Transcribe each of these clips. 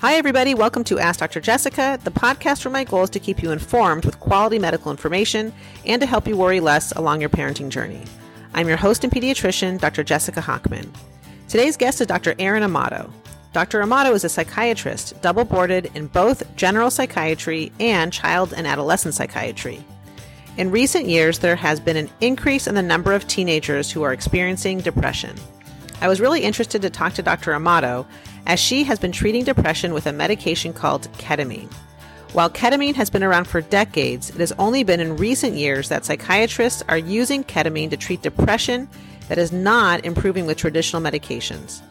Hi, everybody. Welcome to Ask Dr. Jessica, the podcast where my goal is to keep you informed with quality medical information and to help you worry less along your parenting journey. I'm your host and pediatrician, Dr. Jessica Hockman. Today's guest is Dr. Aaron Amato. Dr. Amato is a psychiatrist, double-boarded in both general psychiatry and child and adolescent psychiatry. In recent years, there has been an increase in the number of teenagers who are experiencing depression. I was really interested to talk to Dr. Amato as she has been treating depression with a medication called ketamine. While ketamine has been around for decades, it has only been in recent years that psychiatrists are using ketamine to treat depression that is not improving with traditional medications.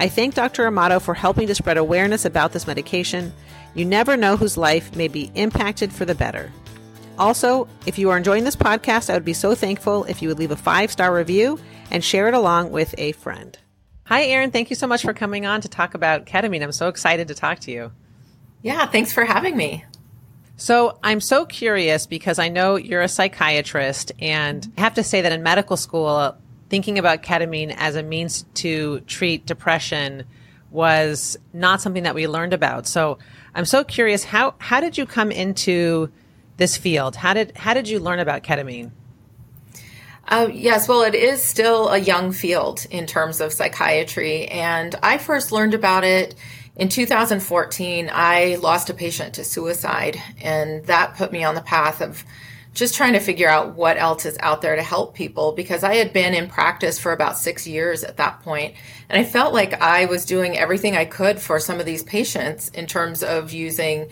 I thank Dr. Amato for helping to spread awareness about this medication. You never know whose life may be impacted for the better. Also, if you are enjoying this podcast, I would be so thankful if you would leave a 5-star review and share it along with a friend. Hi, Aaron. Thank you so much for coming on to talk about ketamine. I'm so excited to talk to you. Yeah, thanks for having me. So I'm so curious because I know you're a psychiatrist, and I have to say that in medical school, thinking about ketamine as a means to treat depression was not something that we learned about. So I'm so curious, how did you come into this field? How did you learn about ketamine? Yes, well, it is still a young field in terms of psychiatry. And I first learned about it in 2014. I lost a patient to suicide, and that put me on the path of just trying to figure out what else is out there to help people, because I had been in practice for about 6 years at that point. And I felt like I was doing everything I could for some of these patients in terms of using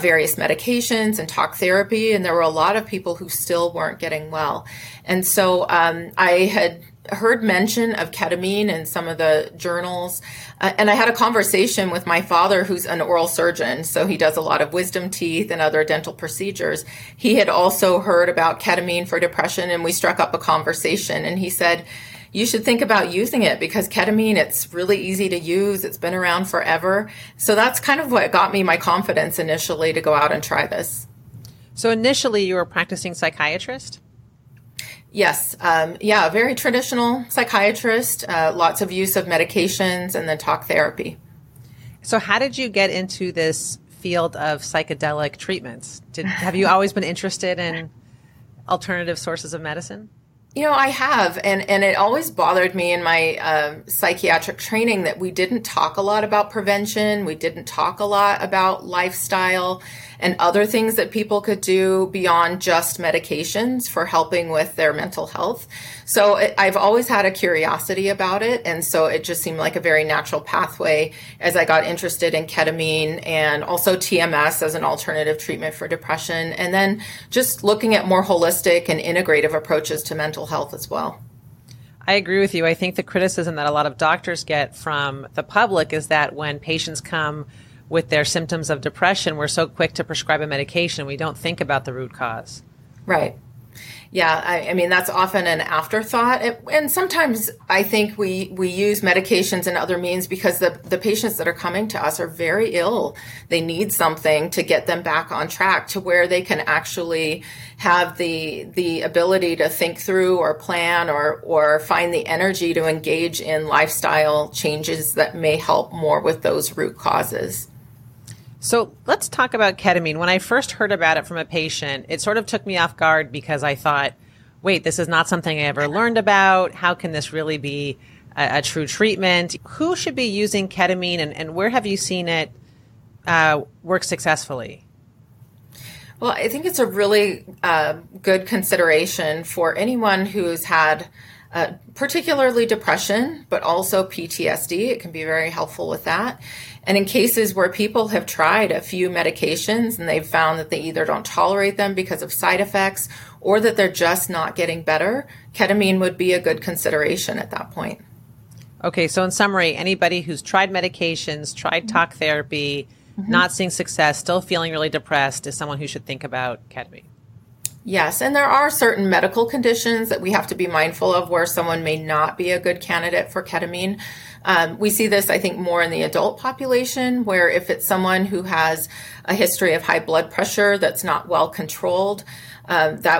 various medications and talk therapy. And there were a lot of people who still weren't getting well. And so I had heard mention of ketamine in some of the journals. And I had a conversation with my father, who's an oral surgeon. So he does a lot of wisdom teeth and other dental procedures. He had also heard about ketamine for depression, and we struck up a conversation. And he said, you should think about using it, because ketamine, it's really easy to use. It's been around forever. So that's kind of what got me my confidence initially to go out and try this. So initially you were a practicing psychiatrist? Yes. Very traditional psychiatrist, lots of use of medications and then talk therapy. So how did you get into this field of psychedelic treatments? Have you always been interested in alternative sources of medicine? You know, I have, and it always bothered me in my psychiatric training that we didn't talk a lot about prevention. We didn't talk a lot about lifestyle and other things that people could do beyond just medications for helping with their mental health. So I've always had a curiosity about it, and so it just seemed like a very natural pathway as I got interested in ketamine and also TMS as an alternative treatment for depression, and then just looking at more holistic and integrative approaches to mental health as well. I agree with you. I think the criticism that a lot of doctors get from the public is that when patients come with their symptoms of depression, we're so quick to prescribe a medication, we don't think about the root cause. Right. Yeah, I mean, that's often an afterthought. And sometimes I think we use medications and other means because the patients that are coming to us are very ill. They need something to get them back on track to where they can actually have the ability to think through or plan or find the energy to engage in lifestyle changes that may help more with those root causes. So let's talk about ketamine. When I first heard about it from a patient, it sort of took me off guard because I thought, wait, this is not something I ever learned about. How can this really be a true treatment? Who should be using ketamine, and where have you seen it work successfully? Well, I think it's a really good consideration for anyone who's had particularly depression, but also PTSD. It can be very helpful with that. And in cases where people have tried a few medications and they've found that they either don't tolerate them because of side effects or that they're just not getting better, ketamine would be a good consideration at that point. Okay, so in summary, anybody who's tried medications, tried talk therapy, not seeing success, still feeling really depressed is someone who should think about ketamine. Yes, and there are certain medical conditions that we have to be mindful of where someone may not be a good candidate for ketamine. We see this, I think, more in the adult population, where if it's someone who has a history of high blood pressure that's not well controlled, That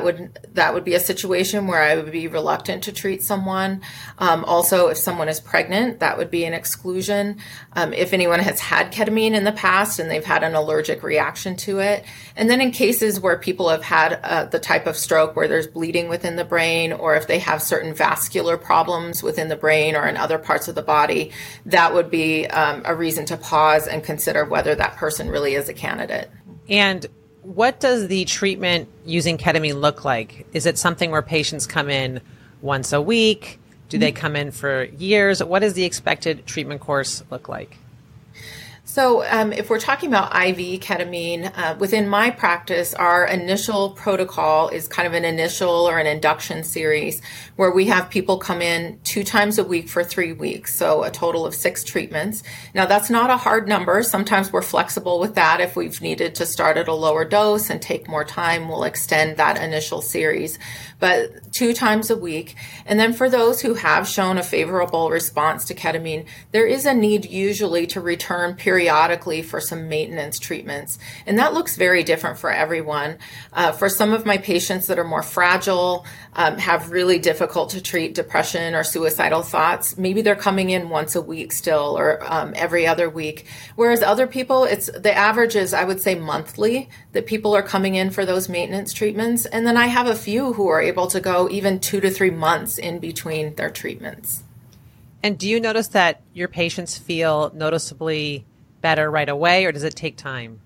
would be a situation where I would be reluctant to treat someone. Also, if someone is pregnant, that would be an exclusion. If anyone has had ketamine in the past and they've had an allergic reaction to it. And then in cases where people have had the type of stroke where there's bleeding within the brain, or if they have certain vascular problems within the brain or in other parts of the body, that would be a reason to pause and consider whether that person really is a candidate. And what does the treatment using ketamine look like? Is it something where patients come in once a week? Do they come in for years? What does the expected treatment course look like? So if we're talking about IV ketamine, within my practice, our initial protocol is kind of an initial or an induction series where we have people come in 2 times a week for 3 weeks, so a total of 6 treatments. Now, that's not a hard number. Sometimes we're flexible with that. If we've needed to start at a lower dose and take more time, we'll extend that initial series, but 2 times a week. And then for those who have shown a favorable response to ketamine, there is a need usually to return periodically for some maintenance treatments. And that looks very different for everyone. For some of my patients that are more fragile, have really difficult to treat depression or suicidal thoughts, maybe they're coming in once a week still, or every other week. Whereas other people, it's the average is, I would say, monthly that people are coming in for those maintenance treatments. And then I have a few who are able to go even 2 to 3 months in between their treatments. And do you notice that your patients feel noticeably better right away, or does it take time?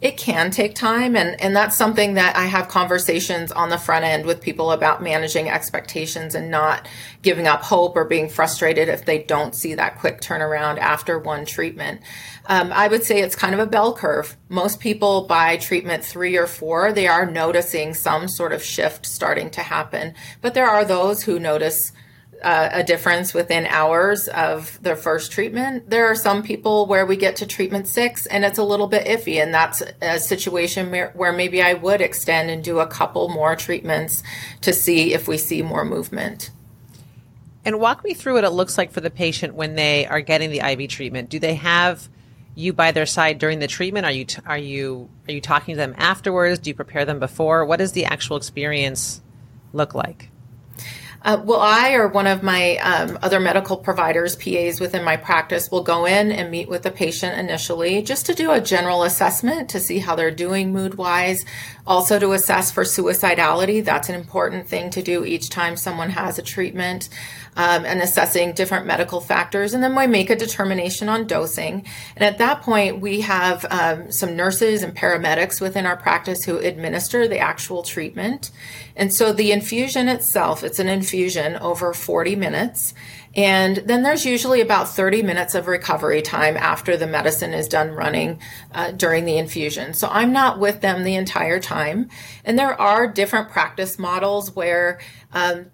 It can take time, and that's something that I have conversations on the front end with people about, managing expectations and not giving up hope or being frustrated if they don't see that quick turnaround after one treatment. I would say it's kind of a bell curve. Most people by treatment 3 or 4, they are noticing some sort of shift starting to happen, but there are those who notice a difference within hours of their first treatment. There are some people where we get to treatment 6 and it's a little bit iffy, and that's a situation where maybe I would extend and do a couple more treatments to see if we see more movement. And walk me through what it looks like for the patient when they are getting the IV treatment. Do they have you by their side during the treatment? Are you talking to them afterwards? Do you prepare them before? What does the actual experience look like? Well, I or one of my other medical providers, PAs within my practice, will go in and meet with the patient initially just to do a general assessment to see how they're doing mood-wise, also to assess for suicidality. That's an important thing to do each time someone has a treatment, and assessing different medical factors. And then we make a determination on dosing. And at that point, we have some nurses and paramedics within our practice who administer the actual treatment. And so the infusion itself, it's an infusion over 40 minutes. And then there's usually about 30 minutes of recovery time after the medicine is done running during the infusion. So I'm not with them the entire time. And there are different practice models where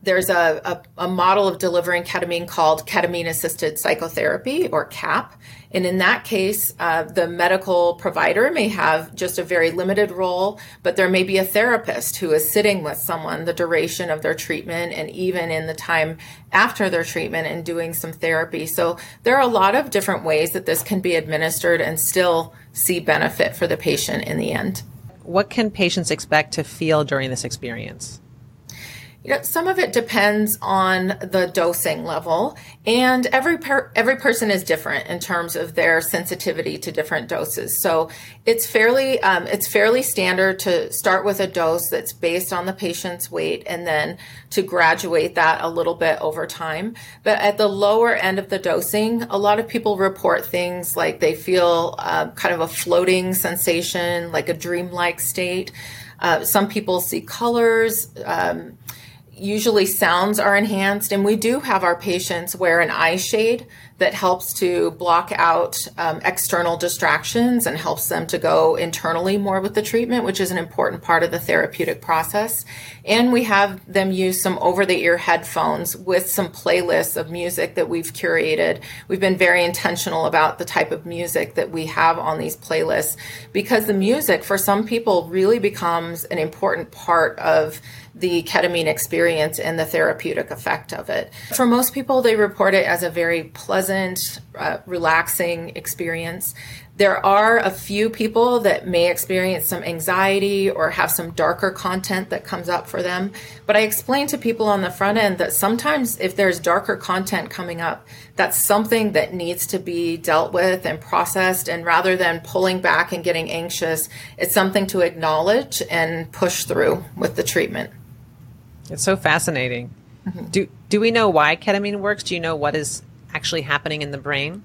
there's a model of delivering ketamine called ketamine-assisted psychotherapy, or CAP. And in that case, the medical provider may have just a very limited role, but there may be a therapist who is sitting with someone the duration of their treatment and even in the time after their treatment and doing some therapy. So there are a lot of different ways that this can be administered and still see benefit for the patient in the end. What can patients expect to feel during this experience? Some of it depends on the dosing level, and every person is different in terms of their sensitivity to different doses. So it's fairly standard to start with a dose that's based on the patient's weight and then to graduate that a little bit over time. But at the lower end of the dosing, a lot of people report things like they feel kind of a floating sensation, like a dreamlike state. Some people see colors, usually sounds are enhanced, and we do have our patients wear an eye shade that helps to block out external distractions and helps them to go internally more with the treatment, which is an important part of the therapeutic process. And we have them use some over-the-ear headphones with some playlists of music that we've curated. We've been very intentional about the type of music that we have on these playlists, because the music for some people really becomes an important part of the ketamine experience and the therapeutic effect of it. For most people, they report it as a very pleasant, relaxing experience. There are a few people that may experience some anxiety or have some darker content that comes up for them. But I explain to people on the front end that sometimes if there's darker content coming up, that's something that needs to be dealt with and processed. And rather than pulling back and getting anxious, it's something to acknowledge and push through with the treatment. It's so fascinating. Mm-hmm. Do we know why ketamine works? Do you know what is actually happening in the brain?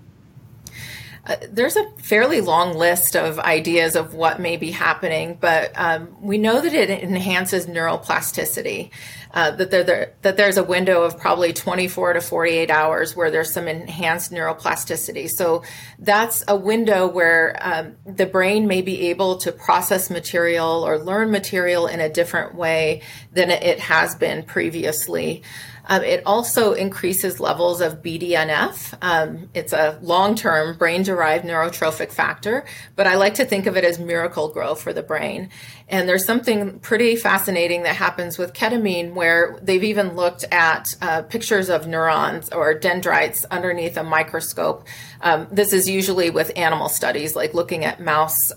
There's a fairly long list of ideas of what may be happening, but we know that it enhances neuroplasticity, that there's a window of probably 24 to 48 hours where there's some enhanced neuroplasticity. So that's a window where the brain may be able to process material or learn material in a different way than it has been previously. It also increases levels of BDNF. It's a long-term brain-derived neurotrophic factor, but I like to think of it as miracle grow for the brain. And there's something pretty fascinating that happens with ketamine where they've even looked at pictures of neurons or dendrites underneath a microscope. This is usually with animal studies, like looking at mouse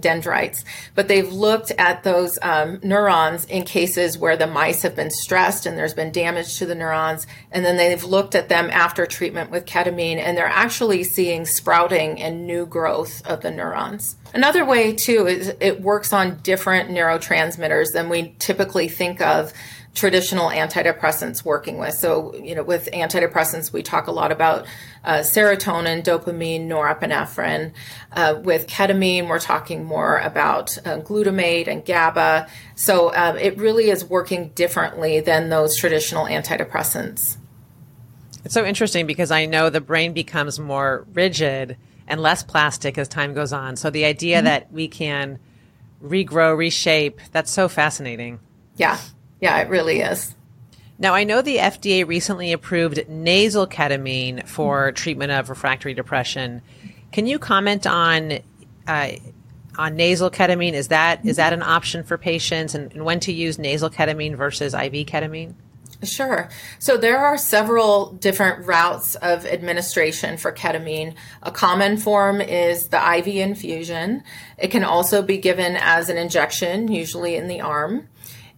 dendrites, but they've looked at those neurons in cases where the mice have been stressed and there's been damage to the neurons, and then they've looked at them after treatment with ketamine, and they're actually seeing sprouting and new growth of the neurons. Another way, too, is it works on different neurotransmitters than we typically think of traditional antidepressants working with. So, with antidepressants, we talk a lot about serotonin, dopamine, norepinephrine. With ketamine, we're talking more about glutamate and GABA. So it really is working differently than those traditional antidepressants. It's so interesting because I know the brain becomes more rigid and less plastic as time goes on. So the idea that we can regrow, reshape, that's so fascinating. Yeah, it really is. Now, I know the FDA recently approved nasal ketamine for treatment of refractory depression. Can you comment on nasal ketamine? Is that an option for patients, and when to use nasal ketamine versus IV ketamine? Sure. So there are several different routes of administration for ketamine. A common form is the IV infusion. It can also be given as an injection, usually in the arm.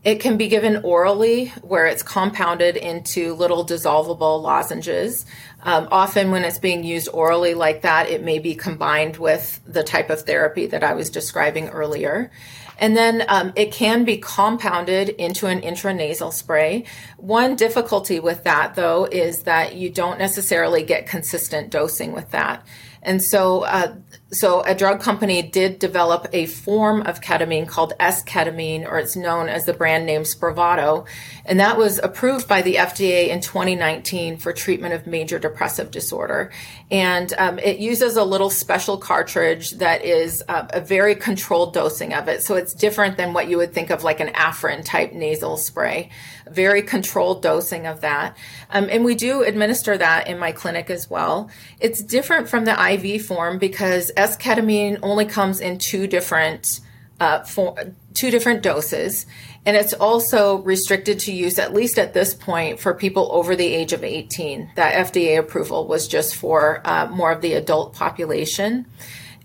It can be given orally, where it's compounded into little dissolvable lozenges. Often when it's being used orally like that, it may be combined with the type of therapy that I was describing earlier. And then it can be compounded into an intranasal spray. One difficulty with that, though, is that you don't necessarily get consistent dosing with that. And so a drug company did develop a form of ketamine called S-ketamine, or it's known as the brand name Spravato, and that was approved by the FDA in 2019 for treatment of major depressive disorder. And it uses a little special cartridge that is a very controlled dosing of it. So it's different than what you would think of like an Afrin type nasal spray, very controlled dosing of that. And we do administer that in my clinic as well. It's different from the IV form because S-ketamine only comes in two different doses, and it's also restricted to use, at least at this point, for people over the age of 18. That FDA approval was just for more of the adult population.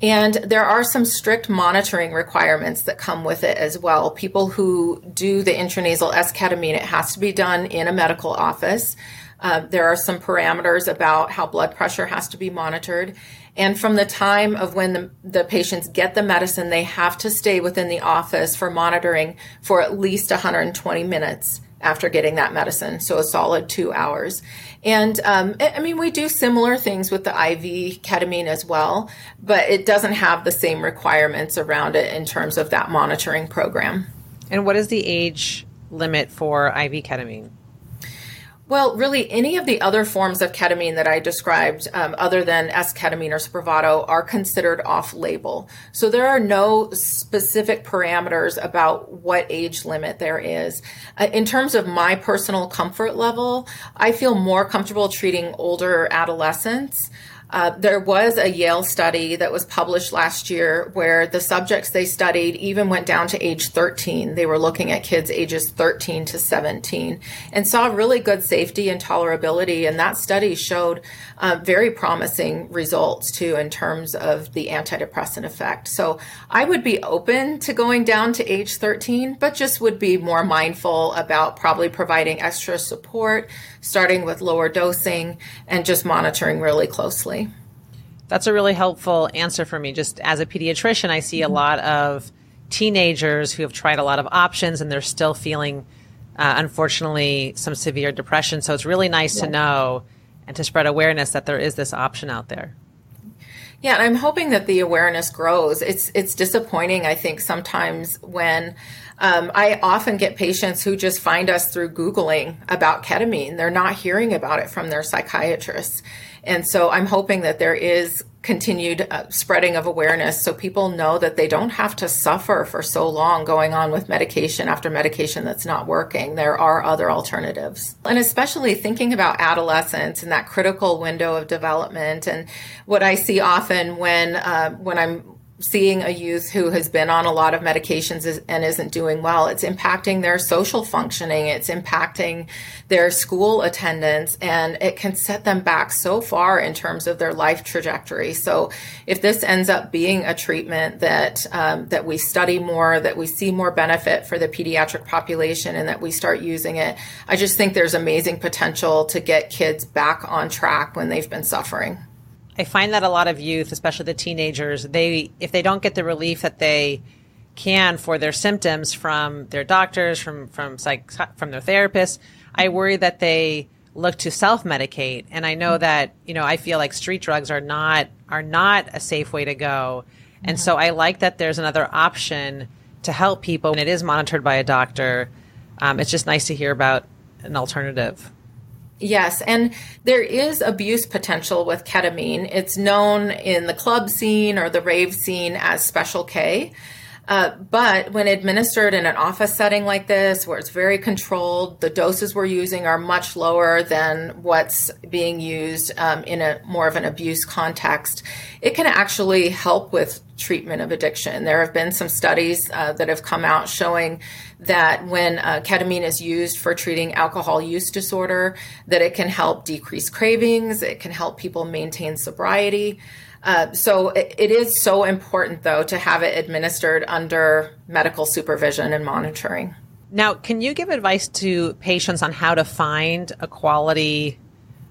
And there are some strict monitoring requirements that come with it as well. People who do the intranasal S-ketamine, it has to be done in a medical office. There are some parameters about how blood pressure has to be monitored. And from the time of when the patients get the medicine, they have to stay within the office for monitoring for at least 120 minutes after getting that medicine, so a solid 2 hours. And we do similar things with the IV ketamine as well, but it doesn't have the same requirements around it in terms of that monitoring program. And what is the age limit for IV ketamine? Well, really, any of the other forms of ketamine that I described, other than S-ketamine or Spravato, are considered off-label. So there are no specific parameters about what age limit there is. In terms of my personal comfort level, I feel more comfortable treating older adolescents. There was a Yale study that was published last year where the subjects they studied even went down to age 13. They were looking at kids ages 13 to 17 and saw really good safety and tolerability. And that study showed very promising results too in terms of the antidepressant effect. So I would be open to going down to age 13, but just would be more mindful about probably providing extra support, starting with lower dosing and just monitoring really closely. That's a really helpful answer for me. Just as a pediatrician, I see a lot of teenagers who have tried a lot of options and they're still feeling, unfortunately, some severe depression. So it's really nice to know and to spread awareness that there is this option out there. Yeah, and I'm hoping that the awareness grows. It's disappointing, I think, sometimes when I often get patients who just find us through Googling about ketamine. They're not hearing about it from their psychiatrists. And so I'm hoping that there is continued spreading of awareness so people know that they don't have to suffer for so long going on with medication after medication that's not working. There are other alternatives. And especially thinking about adolescence and that critical window of development. And what I see often when I'm seeing a youth who has been on a lot of medications and isn't doing well, it's impacting their social functioning, it's impacting their school attendance, and it can set them back so far in terms of their life trajectory. So if this ends up being a treatment that that we study more, that we see more benefit for the pediatric population, and that we start using it, I just think there's amazing potential to get kids back on track when they've been suffering. I find that a lot of youth, especially the teenagers, if they don't get the relief that they can for their symptoms from their doctors, from their therapists, I worry that they look to self-medicate. And I know that, I feel like street drugs are not a safe way to go. And so I like that there's another option to help people, and it is monitored by a doctor. It's just nice to hear about an alternative. Yes, and there is abuse potential with ketamine. It's known in the club scene or the rave scene as Special K. But when administered in an office setting like this, where it's very controlled, the doses we're using are much lower than what's being used in a more of an abuse context, it can actually help with treatment of addiction. There have been some studies that have come out showing that when ketamine is used for treating alcohol use disorder, that it can help decrease cravings, it can help people maintain sobriety. So it is so important, though, to have it administered under medical supervision and monitoring. Now, can you give advice to patients on how to find a quality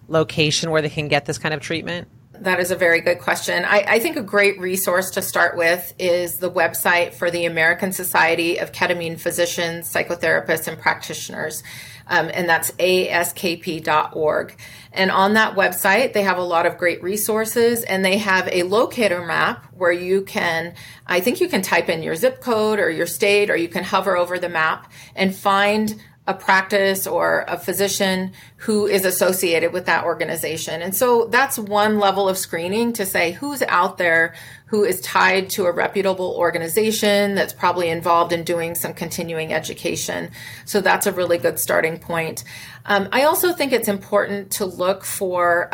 location where they can get this kind of treatment? That is a very good question. I think a great resource to start with is the website for the American Society of Ketamine Physicians, Psychotherapists, and Practitioners. And that's ASKP.org. And on that website, they have a lot of great resources, and they have a locator map where you can type in your zip code or your state, or you can hover over the map and find a practice or a physician who is associated with that organization. And so that's one level of screening to say who's out there who is tied to a reputable organization that's probably involved in doing some continuing education. So that's a really good starting point. I also think it's important to look for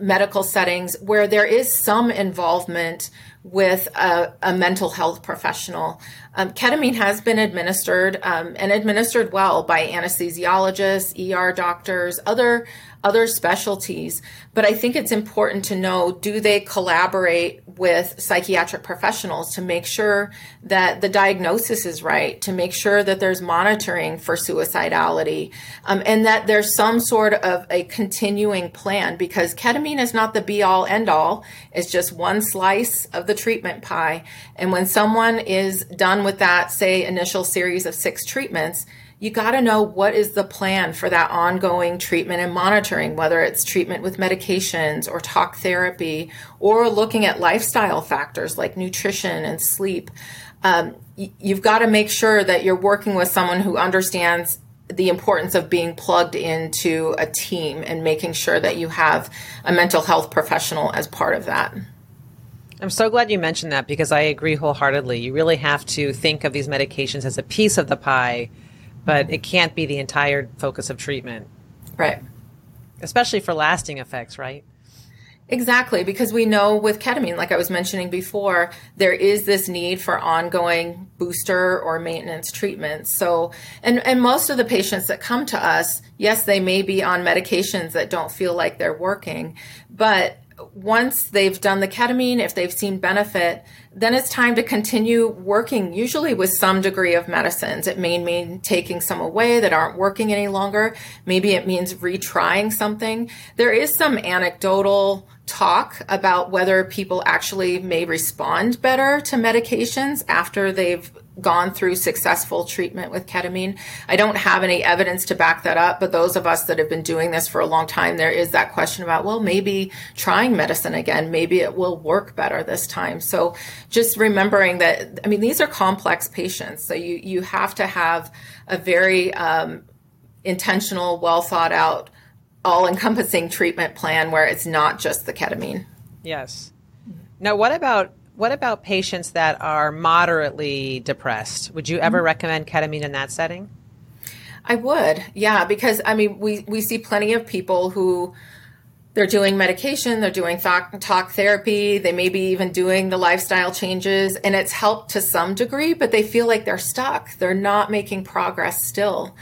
medical settings where there is some involvement with a mental health professional. Ketamine has been administered and administered well by anesthesiologists, ER doctors, other specialties. But I think it's important to know, do they collaborate with psychiatric professionals to make sure that the diagnosis is right, to make sure that there's monitoring for suicidality, and that there's some sort of a continuing plan, because ketamine is not the be-all, end-all. It's just one slice of the treatment pie. And when someone is done with that, say, initial series of 6 treatments, you got to know what is the plan for that ongoing treatment and monitoring, whether it's treatment with medications or talk therapy or looking at lifestyle factors like nutrition and sleep. You've got to make sure that you're working with someone who understands the importance of being plugged into a team and making sure that you have a mental health professional as part of that. I'm so glad you mentioned that, because I agree wholeheartedly. You really have to think of these medications as a piece of the pie, but it can't be the entire focus of treatment. Right. Especially for lasting effects, right? Exactly, because we know with ketamine, like I was mentioning before, there is this need for ongoing booster or maintenance treatments. So, and most of the patients that come to us, yes, they may be on medications that don't feel like they're working, but once they've done the ketamine, if they've seen benefit, then it's time to continue working, usually with some degree of medicines. It may mean taking some away that aren't working any longer. Maybe it means retrying something. There is some anecdotal talk about whether people actually may respond better to medications after they've gone through successful treatment with ketamine. I don't have any evidence to back that up, but those of us that have been doing this for a long time, there is that question about, well, maybe trying medicine again, maybe it will work better this time. So just remembering that, I mean, these are complex patients. So you have to have a very intentional, well thought out, all encompassing treatment plan where it's not just the ketamine. Yes. Now, what about patients that are moderately depressed? Would you ever recommend ketamine in that setting? I would, yeah, because I mean, we see plenty of people who they're doing medication, they're doing talk therapy, they may be even doing the lifestyle changes, and it's helped to some degree, but they feel like they're stuck. They're not making progress still.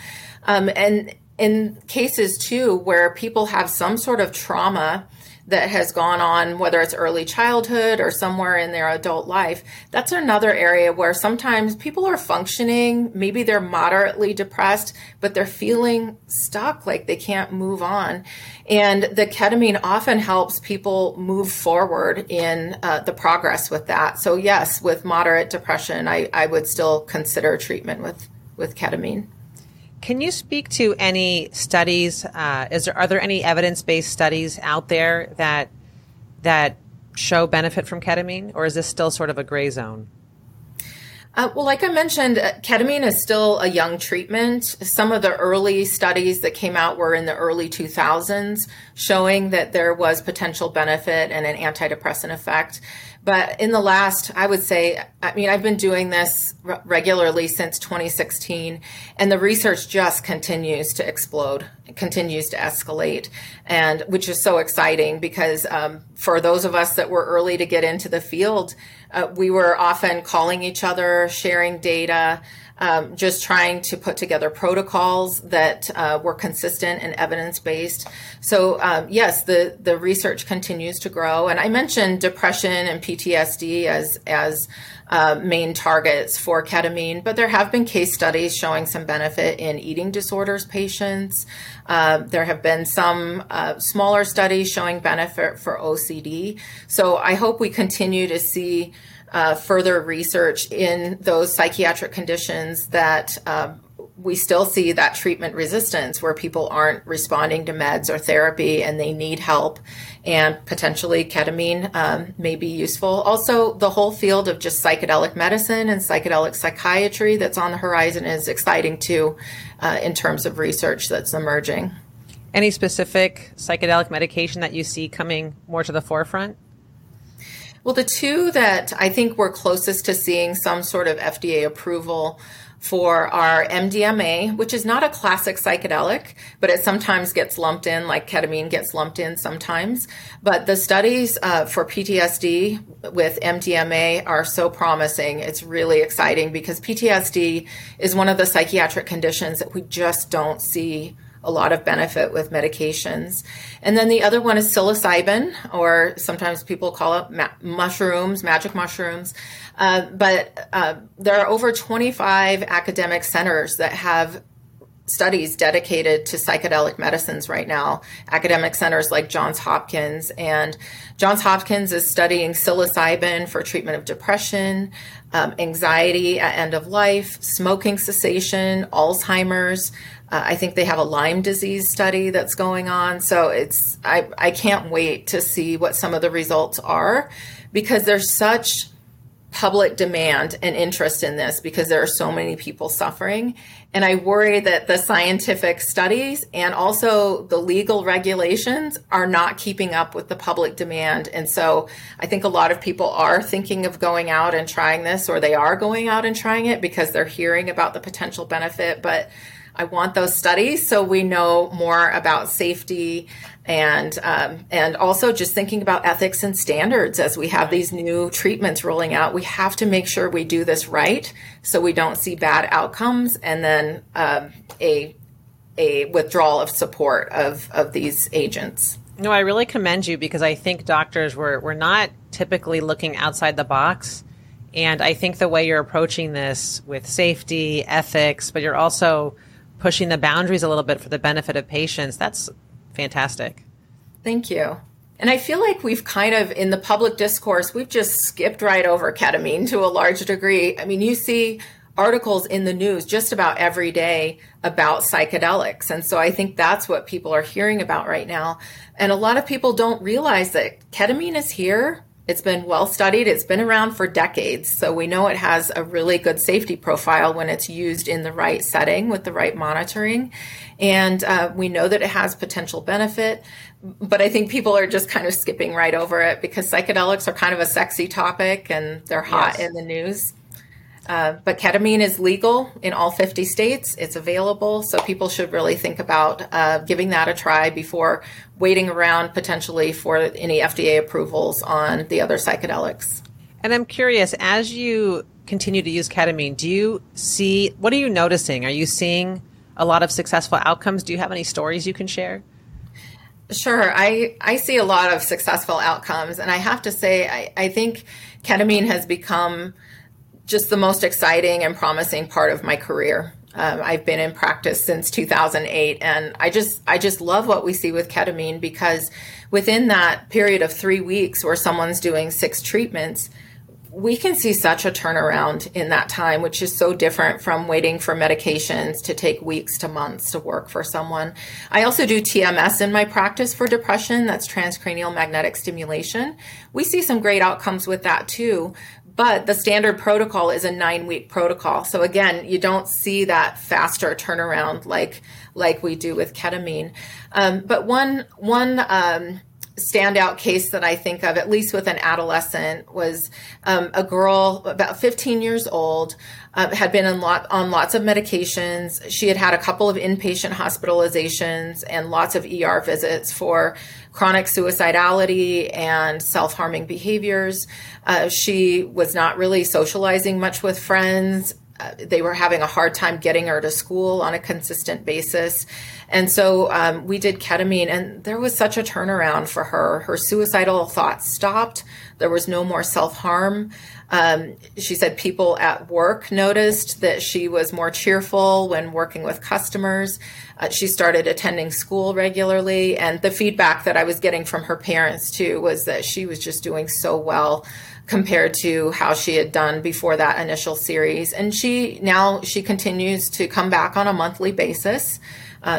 And in cases too, where people have some sort of trauma that has gone on, whether it's early childhood or somewhere in their adult life, that's another area where sometimes people are functioning, maybe they're moderately depressed, but they're feeling stuck, like they can't move on. And the ketamine often helps people move forward in the progress with that. So yes, with moderate depression, I would still consider treatment with ketamine. Can you speak to any studies? Are there any evidence-based studies out there that show benefit from ketamine, or is this still sort of a gray zone? Well, like I mentioned, ketamine is still a young treatment. Some of the early studies that came out were in the early 2000s, showing that there was potential benefit and an antidepressant effect. But in the last, I would say, I mean, I've been doing this regularly since 2016, and the research just continues to explode. It continues to escalate, and which is so exciting because for those of us that were early to get into the field, we were often calling each other, sharing data, just trying to put together protocols that were consistent and evidence-based. So yes, the research continues to grow. And I mentioned depression and PTSD as main targets for ketamine, but there have been case studies showing some benefit in eating disorders patients. There have been some smaller studies showing benefit for OCD. So I hope we continue to see further research in those psychiatric conditions that we still see that treatment resistance where people aren't responding to meds or therapy and they need help, and potentially ketamine may be useful. Also, the whole field of just psychedelic medicine and psychedelic psychiatry that's on the horizon is exciting too in terms of research that's emerging. Any specific psychedelic medication that you see coming more to the forefront? Well, the two that I think we're closest to seeing some sort of FDA approval for are MDMA, which is not a classic psychedelic, but it sometimes gets lumped in, like ketamine gets lumped in sometimes. But the studies for PTSD with MDMA are so promising. It's really exciting because PTSD is one of the psychiatric conditions that we just don't see a lot of benefit with medications. And then the other one is psilocybin, or sometimes people call it mushrooms, magic mushrooms. But there are over 25 academic centers that have studies dedicated to psychedelic medicines right now. Academic centers like Johns Hopkins, and Johns Hopkins is studying psilocybin for treatment of depression, anxiety at end of life, smoking cessation, Alzheimer's. I think they have a Lyme disease study that's going on. So it's, I can't wait to see what some of the results are, because there's such public demand and interest in this because there are so many people suffering. And I worry that the scientific studies and also the legal regulations are not keeping up with the public demand. And so I think a lot of people are thinking of going out and trying this, or they are going out and trying it because they're hearing about the potential benefit. But I want those studies so we know more about safety and also just thinking about ethics and standards as we have these new treatments rolling out. We have to make sure we do this right so we don't see bad outcomes and then a withdrawal of support of these agents. No, I really commend you because I think doctors were not typically looking outside the box. And I think the way you're approaching this with safety, ethics, but you're also pushing the boundaries a little bit for the benefit of patients, that's fantastic. Thank you. And I feel like we've kind of, in the public discourse, we've just skipped right over ketamine to a large degree. I mean, you see articles in the news just about every day about psychedelics. And so I think that's what people are hearing about right now. And a lot of people don't realize that ketamine is here. It's been well studied. It's been around for decades. So we know it has a really good safety profile when it's used in the right setting with the right monitoring. And we know that it has potential benefit. But I think people are just kind of skipping right over it because psychedelics are kind of a sexy topic and they're hot in the news. But ketamine is legal in all 50 states. It's available. So people should really think about giving that a try before waiting around potentially for any FDA approvals on the other psychedelics. And I'm curious, as you continue to use ketamine, what are you noticing? Are you seeing a lot of successful outcomes? Do you have any stories you can share? Sure. I see a lot of successful outcomes. And I have to say, I think ketamine has become just the most exciting and promising part of my career. I've been in practice since 2008, and I just love what we see with ketamine because within that period of 3 weeks where someone's doing 6 treatments, we can see such a turnaround in that time, which is so different from waiting for medications to take weeks to months to work for someone. I also do TMS in my practice for depression. That's transcranial magnetic stimulation. We see some great outcomes with that too. But the standard protocol is a 9-week protocol. So again, you don't see that faster turnaround like we do with ketamine. But one standout case that I think of, at least with an adolescent, was a girl about 15 years old, had been on lots of medications. She had had a couple of inpatient hospitalizations and lots of ER visits for chronic suicidality and self-harming behaviors. She was not really socializing much with friends. They were having a hard time getting her to school on a consistent basis. And so we did ketamine, and there was such a turnaround for her. Her suicidal thoughts stopped. There was no more self-harm. She said people at work noticed that she was more cheerful when working with customers. She started attending school regularly. And the feedback that I was getting from her parents, too, was that she was just doing so well compared to how she had done before that initial series. And she continues to come back on a monthly basis.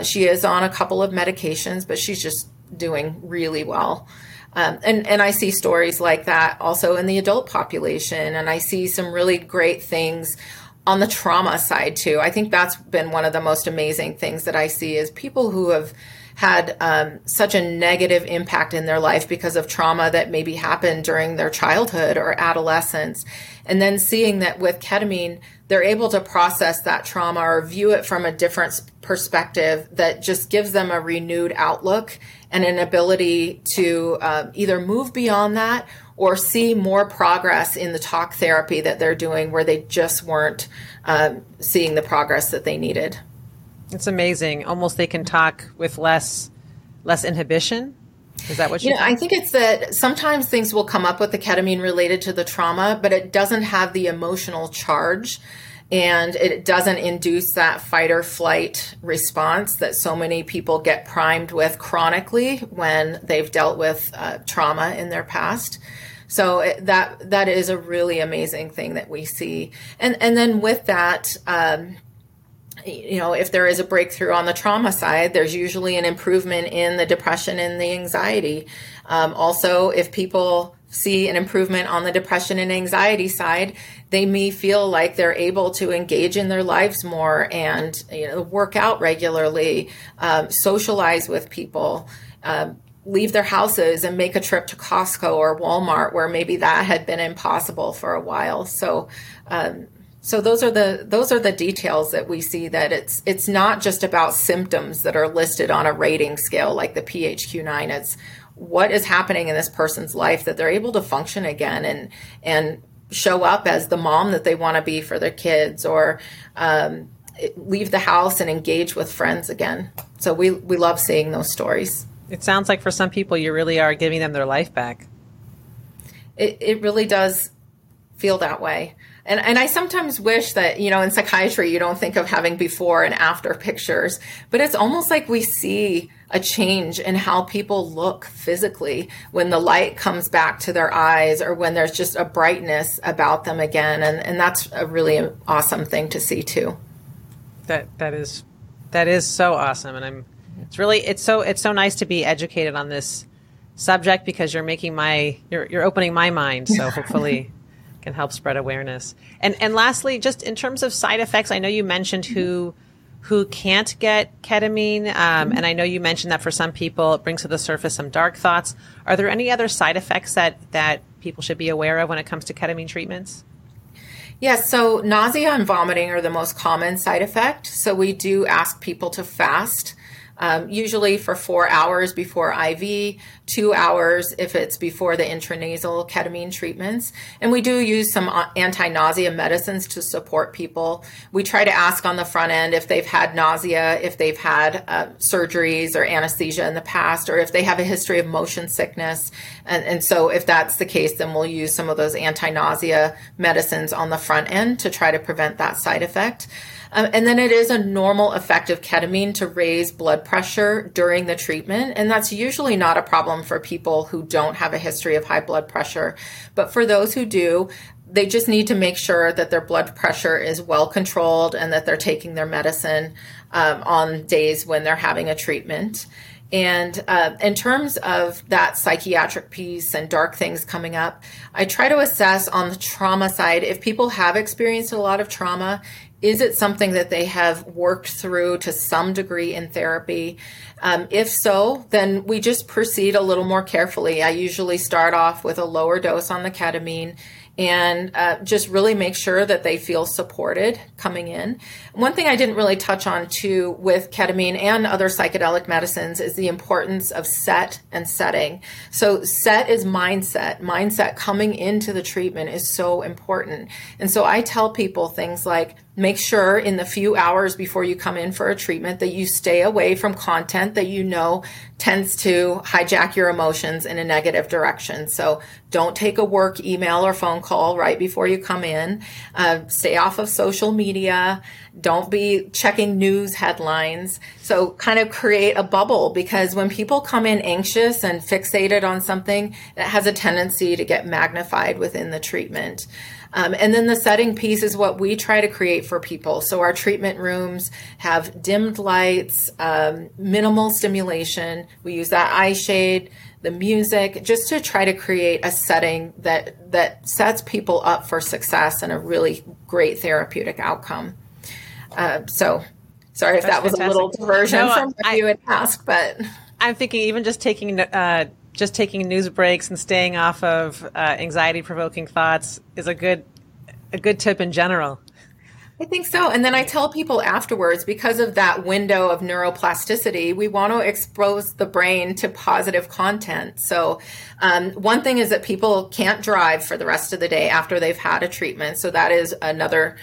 She is on a couple of medications, but she's just doing really well. And I see stories like that also in the adult population. And I see some really great things on the trauma side too. I think that's been one of the most amazing things that I see is people who have had such a negative impact in their life because of trauma that maybe happened during their childhood or adolescence. And then seeing that with ketamine, they're able to process that trauma or view it from a different perspective that just gives them a renewed outlook and an ability to either move beyond that or see more progress in the talk therapy that they're doing where they just weren't seeing the progress that they needed. It's amazing. Almost they can talk with less inhibition. Is that what you think? I think it's that sometimes things will come up with the ketamine related to the trauma, but it doesn't have the emotional charge and it doesn't induce that fight or flight response that so many people get primed with chronically when they've dealt with trauma in their past. So that is a really amazing thing that we see. And then with that, if there is a breakthrough on the trauma side, there's usually an improvement in the depression and the anxiety. Also, if people see an improvement on the depression and anxiety side, they may feel like they're able to engage in their lives more and work out regularly, socialize with people, leave their houses and make a trip to Costco or Walmart where maybe that had been impossible for a while. So So those are the details that we see, that it's not just about symptoms that are listed on a rating scale like the PHQ 9. It's what is happening in this person's life that they're able to function again and show up as the mom that they want to be for their kids, or leave the house and engage with friends again. So we love seeing those stories. It sounds like for some people, you really are giving them their life back. It really does feel that way. And I sometimes wish that, you know, in psychiatry, you don't think of having before and after pictures, but it's almost like we see a change in how people look physically when the light comes back to their eyes, or when there's just a brightness about them again. And that's a really awesome thing to see too. That is so awesome. And it's so nice to be educated on this subject, because you're opening my mind. So hopefully can help spread awareness. And lastly, just in terms of side effects, I know you mentioned who can't get ketamine. And I know you mentioned that for some people, it brings to the surface some dark thoughts. Are there any other side effects that people should be aware of when it comes to ketamine treatments? Yeah, so nausea and vomiting are the most common side effect. So we do ask people to fast, usually for 4 hours before IV, 2 hours if it's before the intranasal ketamine treatments. And we do use some anti-nausea medicines to support people. We try to ask on the front end if they've had nausea, if they've had surgeries or anesthesia in the past, or if they have a history of motion sickness. And so if that's the case, then we'll use some of those anti-nausea medicines on the front end to try to prevent that side effect. And then it is a normal effect of ketamine to raise blood pressure during the treatment. And that's usually not a problem for people who don't have a history of high blood pressure. But for those who do, they just need to make sure that their blood pressure is well controlled and that they're taking their medicine on days when they're having a treatment. And in terms of that psychiatric piece and dark things coming up, I try to assess on the trauma side, if people have experienced a lot of trauma, is it something that they have worked through to some degree in therapy? If so, then we just proceed a little more carefully. I usually start off with a lower dose on the ketamine and just really make sure that they feel supported coming in. One thing I didn't really touch on too with ketamine and other psychedelic medicines is the importance of set and setting. So set is mindset. Mindset coming into the treatment is so important. And so I tell people things like, make sure in the few hours before you come in for a treatment that you stay away from content that you know tends to hijack your emotions in a negative direction. So don't take a work email or phone call right before you come in. Stay off of social media. Don't be checking news headlines. So kind of create a bubble, because when people come in anxious and fixated on something, it has a tendency to get magnified within the treatment. And then the setting piece is what we try to create for people. So our treatment rooms have dimmed lights, minimal stimulation. We use that eye shade, the music, just to try to create a setting that sets people up for success and a really great therapeutic outcome. So sorry if that was fantastic. A little diversion from what you had asked, but I'm thinking even just taking news breaks and staying off of anxiety-provoking thoughts is a good tip in general. I think so. And then I tell people afterwards, because of that window of neuroplasticity, we want to expose the brain to positive content. So one thing is that people can't drive for the rest of the day after they've had a treatment. So that is another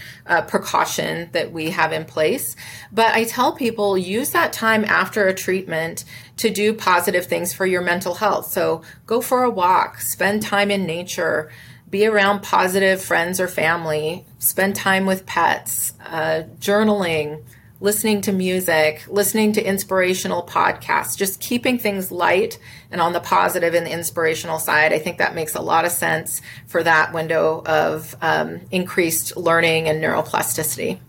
precaution that we have in place. But I tell people, use that time after a treatment to do positive things for your mental health. So go for a walk, spend time in nature, be around positive friends or family, spend time with pets, journaling, listening to music, listening to inspirational podcasts, just keeping things light and on the positive and the inspirational side. I think that makes a lot of sense for that window of increased learning and neuroplasticity.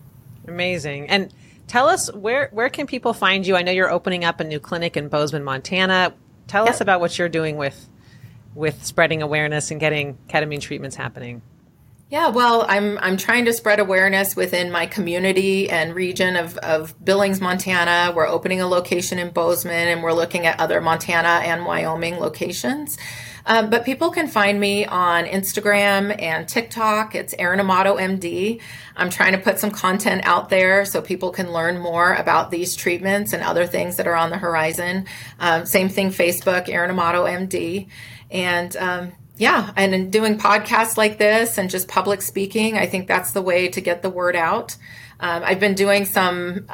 Amazing. And tell us, where can people find you? I know you're opening up a new clinic in Bozeman, Montana. Tell us about what you're doing with spreading awareness and getting ketamine treatments happening. Yeah, well, I'm trying to spread awareness within my community and region of Billings, Montana. We're opening a location in Bozeman, and we're looking at other Montana and Wyoming locations. But people can find me on Instagram and TikTok. It's Aaron Amato MD. I'm trying to put some content out there so people can learn more about these treatments and other things that are on the horizon. Same thing, Facebook, Aaron Amato MD. And and in doing podcasts like this and just public speaking, I think that's the way to get the word out. I've been doing some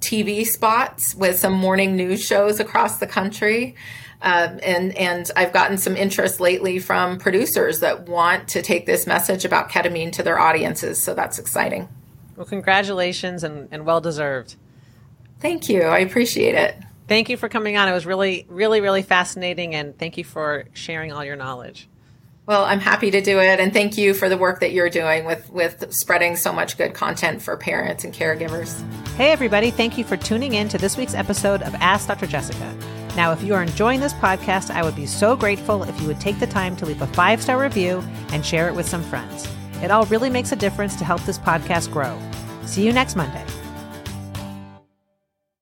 TV spots with some morning news shows across the country. And I've gotten some interest lately from producers that want to take this message about ketamine to their audiences. So that's exciting. Well, congratulations and well-deserved. Thank you. I appreciate it. Thank you for coming on. It was really, really, really fascinating. And thank you for sharing all your knowledge. Well, I'm happy to do it. And thank you for the work that you're doing with spreading so much good content for parents and caregivers. Hey, everybody. Thank you for tuning in to this week's episode of Ask Dr. Jessica. Now, if you are enjoying this podcast, I would be so grateful if you would take the time to leave a 5-star review and share it with some friends. It all really makes a difference to help this podcast grow. See you next Monday.